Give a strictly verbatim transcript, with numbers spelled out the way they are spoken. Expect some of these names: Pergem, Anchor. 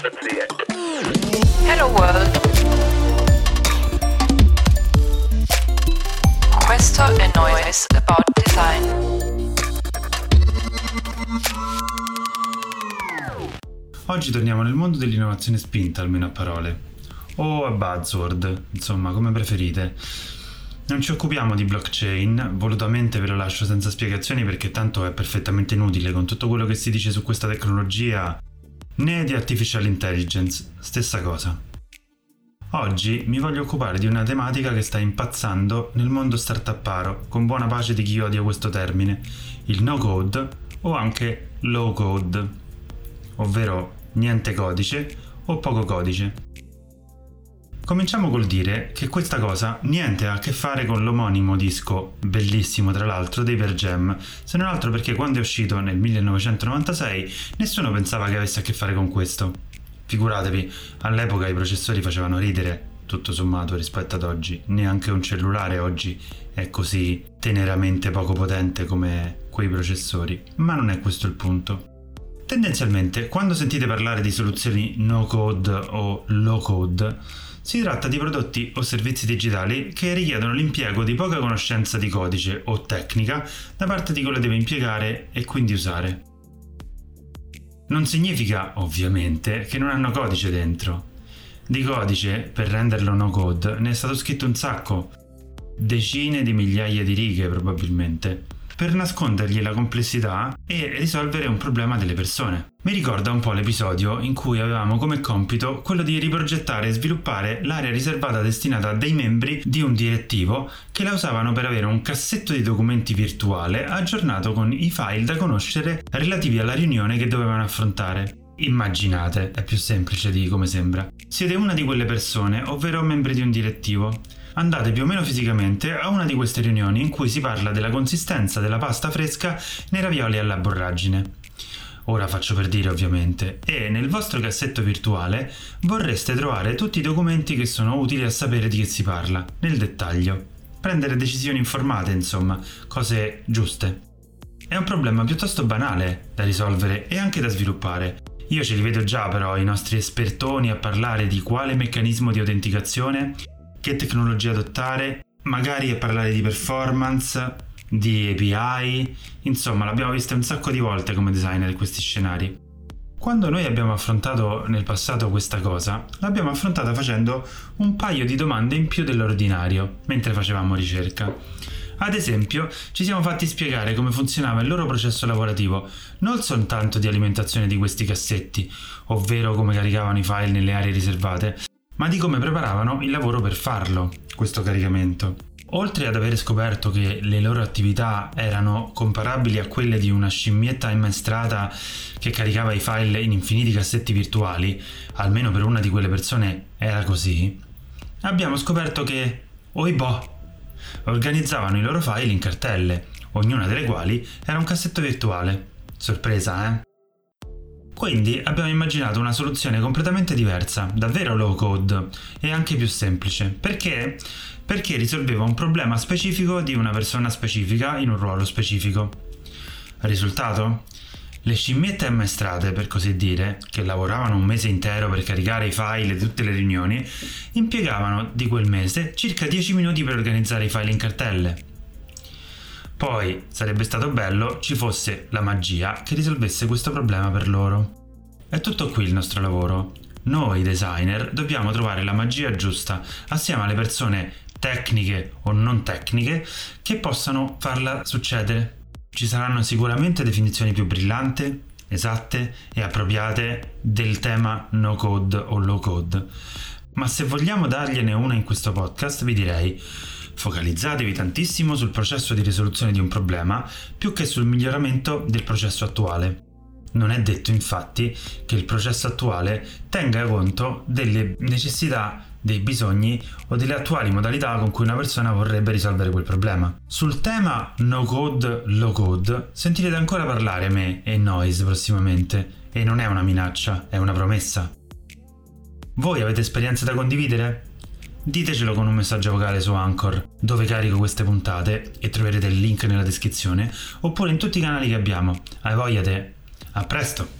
That's the end. Hello world. Questo è Noise About Design. Oggi torniamo nel mondo dell'innovazione spinta, almeno a parole, o a buzzword, insomma, come preferite. Non ci occupiamo di blockchain, volutamente ve lo lascio senza spiegazioni perché tanto è perfettamente inutile con tutto quello che si dice su questa tecnologia, né di artificial intelligence, stessa cosa. Oggi mi voglio occupare di una tematica che sta impazzando nel mondo startupparo, con buona pace di chi odia questo termine, il no-code o anche low-code, ovvero niente codice o poco codice. Cominciamo col dire che questa cosa niente ha a che fare con l'omonimo disco, bellissimo tra l'altro, dei Pergem, se non altro perché quando è uscito nel millenovecentonovantasei nessuno pensava che avesse a che fare con questo. Figuratevi, all'epoca i processori facevano ridere, tutto sommato rispetto ad oggi, neanche un cellulare oggi è così teneramente poco potente come quei processori, ma non è questo il punto. Tendenzialmente, quando sentite parlare di soluzioni no-code o low-code, si tratta di prodotti o servizi digitali che richiedono l'impiego di poca conoscenza di codice o tecnica da parte di chi lo deve impiegare e quindi usare. Non significa, ovviamente, che non hanno codice dentro. Di codice, per renderlo no-code, ne è stato scritto un sacco, decine di migliaia di righe probabilmente, per nascondergli la complessità e risolvere un problema delle persone. Mi ricorda un po' l'episodio in cui avevamo come compito quello di riprogettare e sviluppare l'area riservata destinata a dei membri di un direttivo che la usavano per avere un cassetto di documenti virtuale aggiornato con i file da conoscere relativi alla riunione che dovevano affrontare. Immaginate, è più semplice di come sembra. Siete una di quelle persone, ovvero membri di un direttivo. Andate più o meno fisicamente a una di queste riunioni in cui si parla della consistenza della pasta fresca nei ravioli alla borragine. Ora faccio per dire ovviamente, e nel vostro cassetto virtuale vorreste trovare tutti i documenti che sono utili a sapere di che si parla, nel dettaglio. Prendere decisioni informate, insomma, cose giuste. È un problema piuttosto banale da risolvere e anche da sviluppare. Io ce li vedo già però i nostri espertoni a parlare di quale meccanismo di autenticazione, che tecnologia adottare, magari a parlare di performance, di A P I, insomma l'abbiamo vista un sacco di volte come designer questi scenari. Quando noi abbiamo affrontato nel passato questa cosa, l'abbiamo affrontata facendo un paio di domande in più dell'ordinario, mentre facevamo ricerca. Ad esempio, ci siamo fatti spiegare come funzionava il loro processo lavorativo, non soltanto di alimentazione di questi cassetti, ovvero come caricavano i file nelle aree riservate, ma di come preparavano il lavoro per farlo, questo caricamento. Oltre ad aver scoperto che le loro attività erano comparabili a quelle di una scimmietta immestrata che caricava i file in infiniti cassetti virtuali, almeno per una di quelle persone era così, abbiamo scoperto che, oi boh, organizzavano i loro file in cartelle, ognuna delle quali era un cassetto virtuale. Sorpresa, eh? Quindi abbiamo immaginato una soluzione completamente diversa, davvero low code, e anche più semplice. Perché? Perché risolveva un problema specifico di una persona specifica in un ruolo specifico. Risultato? Le scimmiette ammaestrate, per così dire, che lavoravano un mese intero per caricare i file di tutte le riunioni, impiegavano di quel mese circa dieci minuti per organizzare i file in cartelle. Poi sarebbe stato bello ci fosse la magia che risolvesse questo problema per loro. È tutto qui il nostro lavoro. Noi designer dobbiamo trovare la magia giusta assieme alle persone tecniche o non tecniche che possano farla succedere. Ci saranno sicuramente definizioni più brillanti, esatte e appropriate del tema no code o low code. Ma se vogliamo dargliene una in questo podcast vi direi: focalizzatevi tantissimo sul processo di risoluzione di un problema più che sul miglioramento del processo attuale. Non è detto infatti che il processo attuale tenga conto delle necessità, dei bisogni o delle attuali modalità con cui una persona vorrebbe risolvere quel problema. Sul tema no code, low code sentirete ancora parlare me e Noise prossimamente e non è una minaccia, è una promessa. Voi avete esperienze da condividere? Ditecelo con un messaggio vocale su Anchor, dove carico queste puntate e troverete il link nella descrizione, oppure in tutti i canali che abbiamo. Hai voglia te? A presto!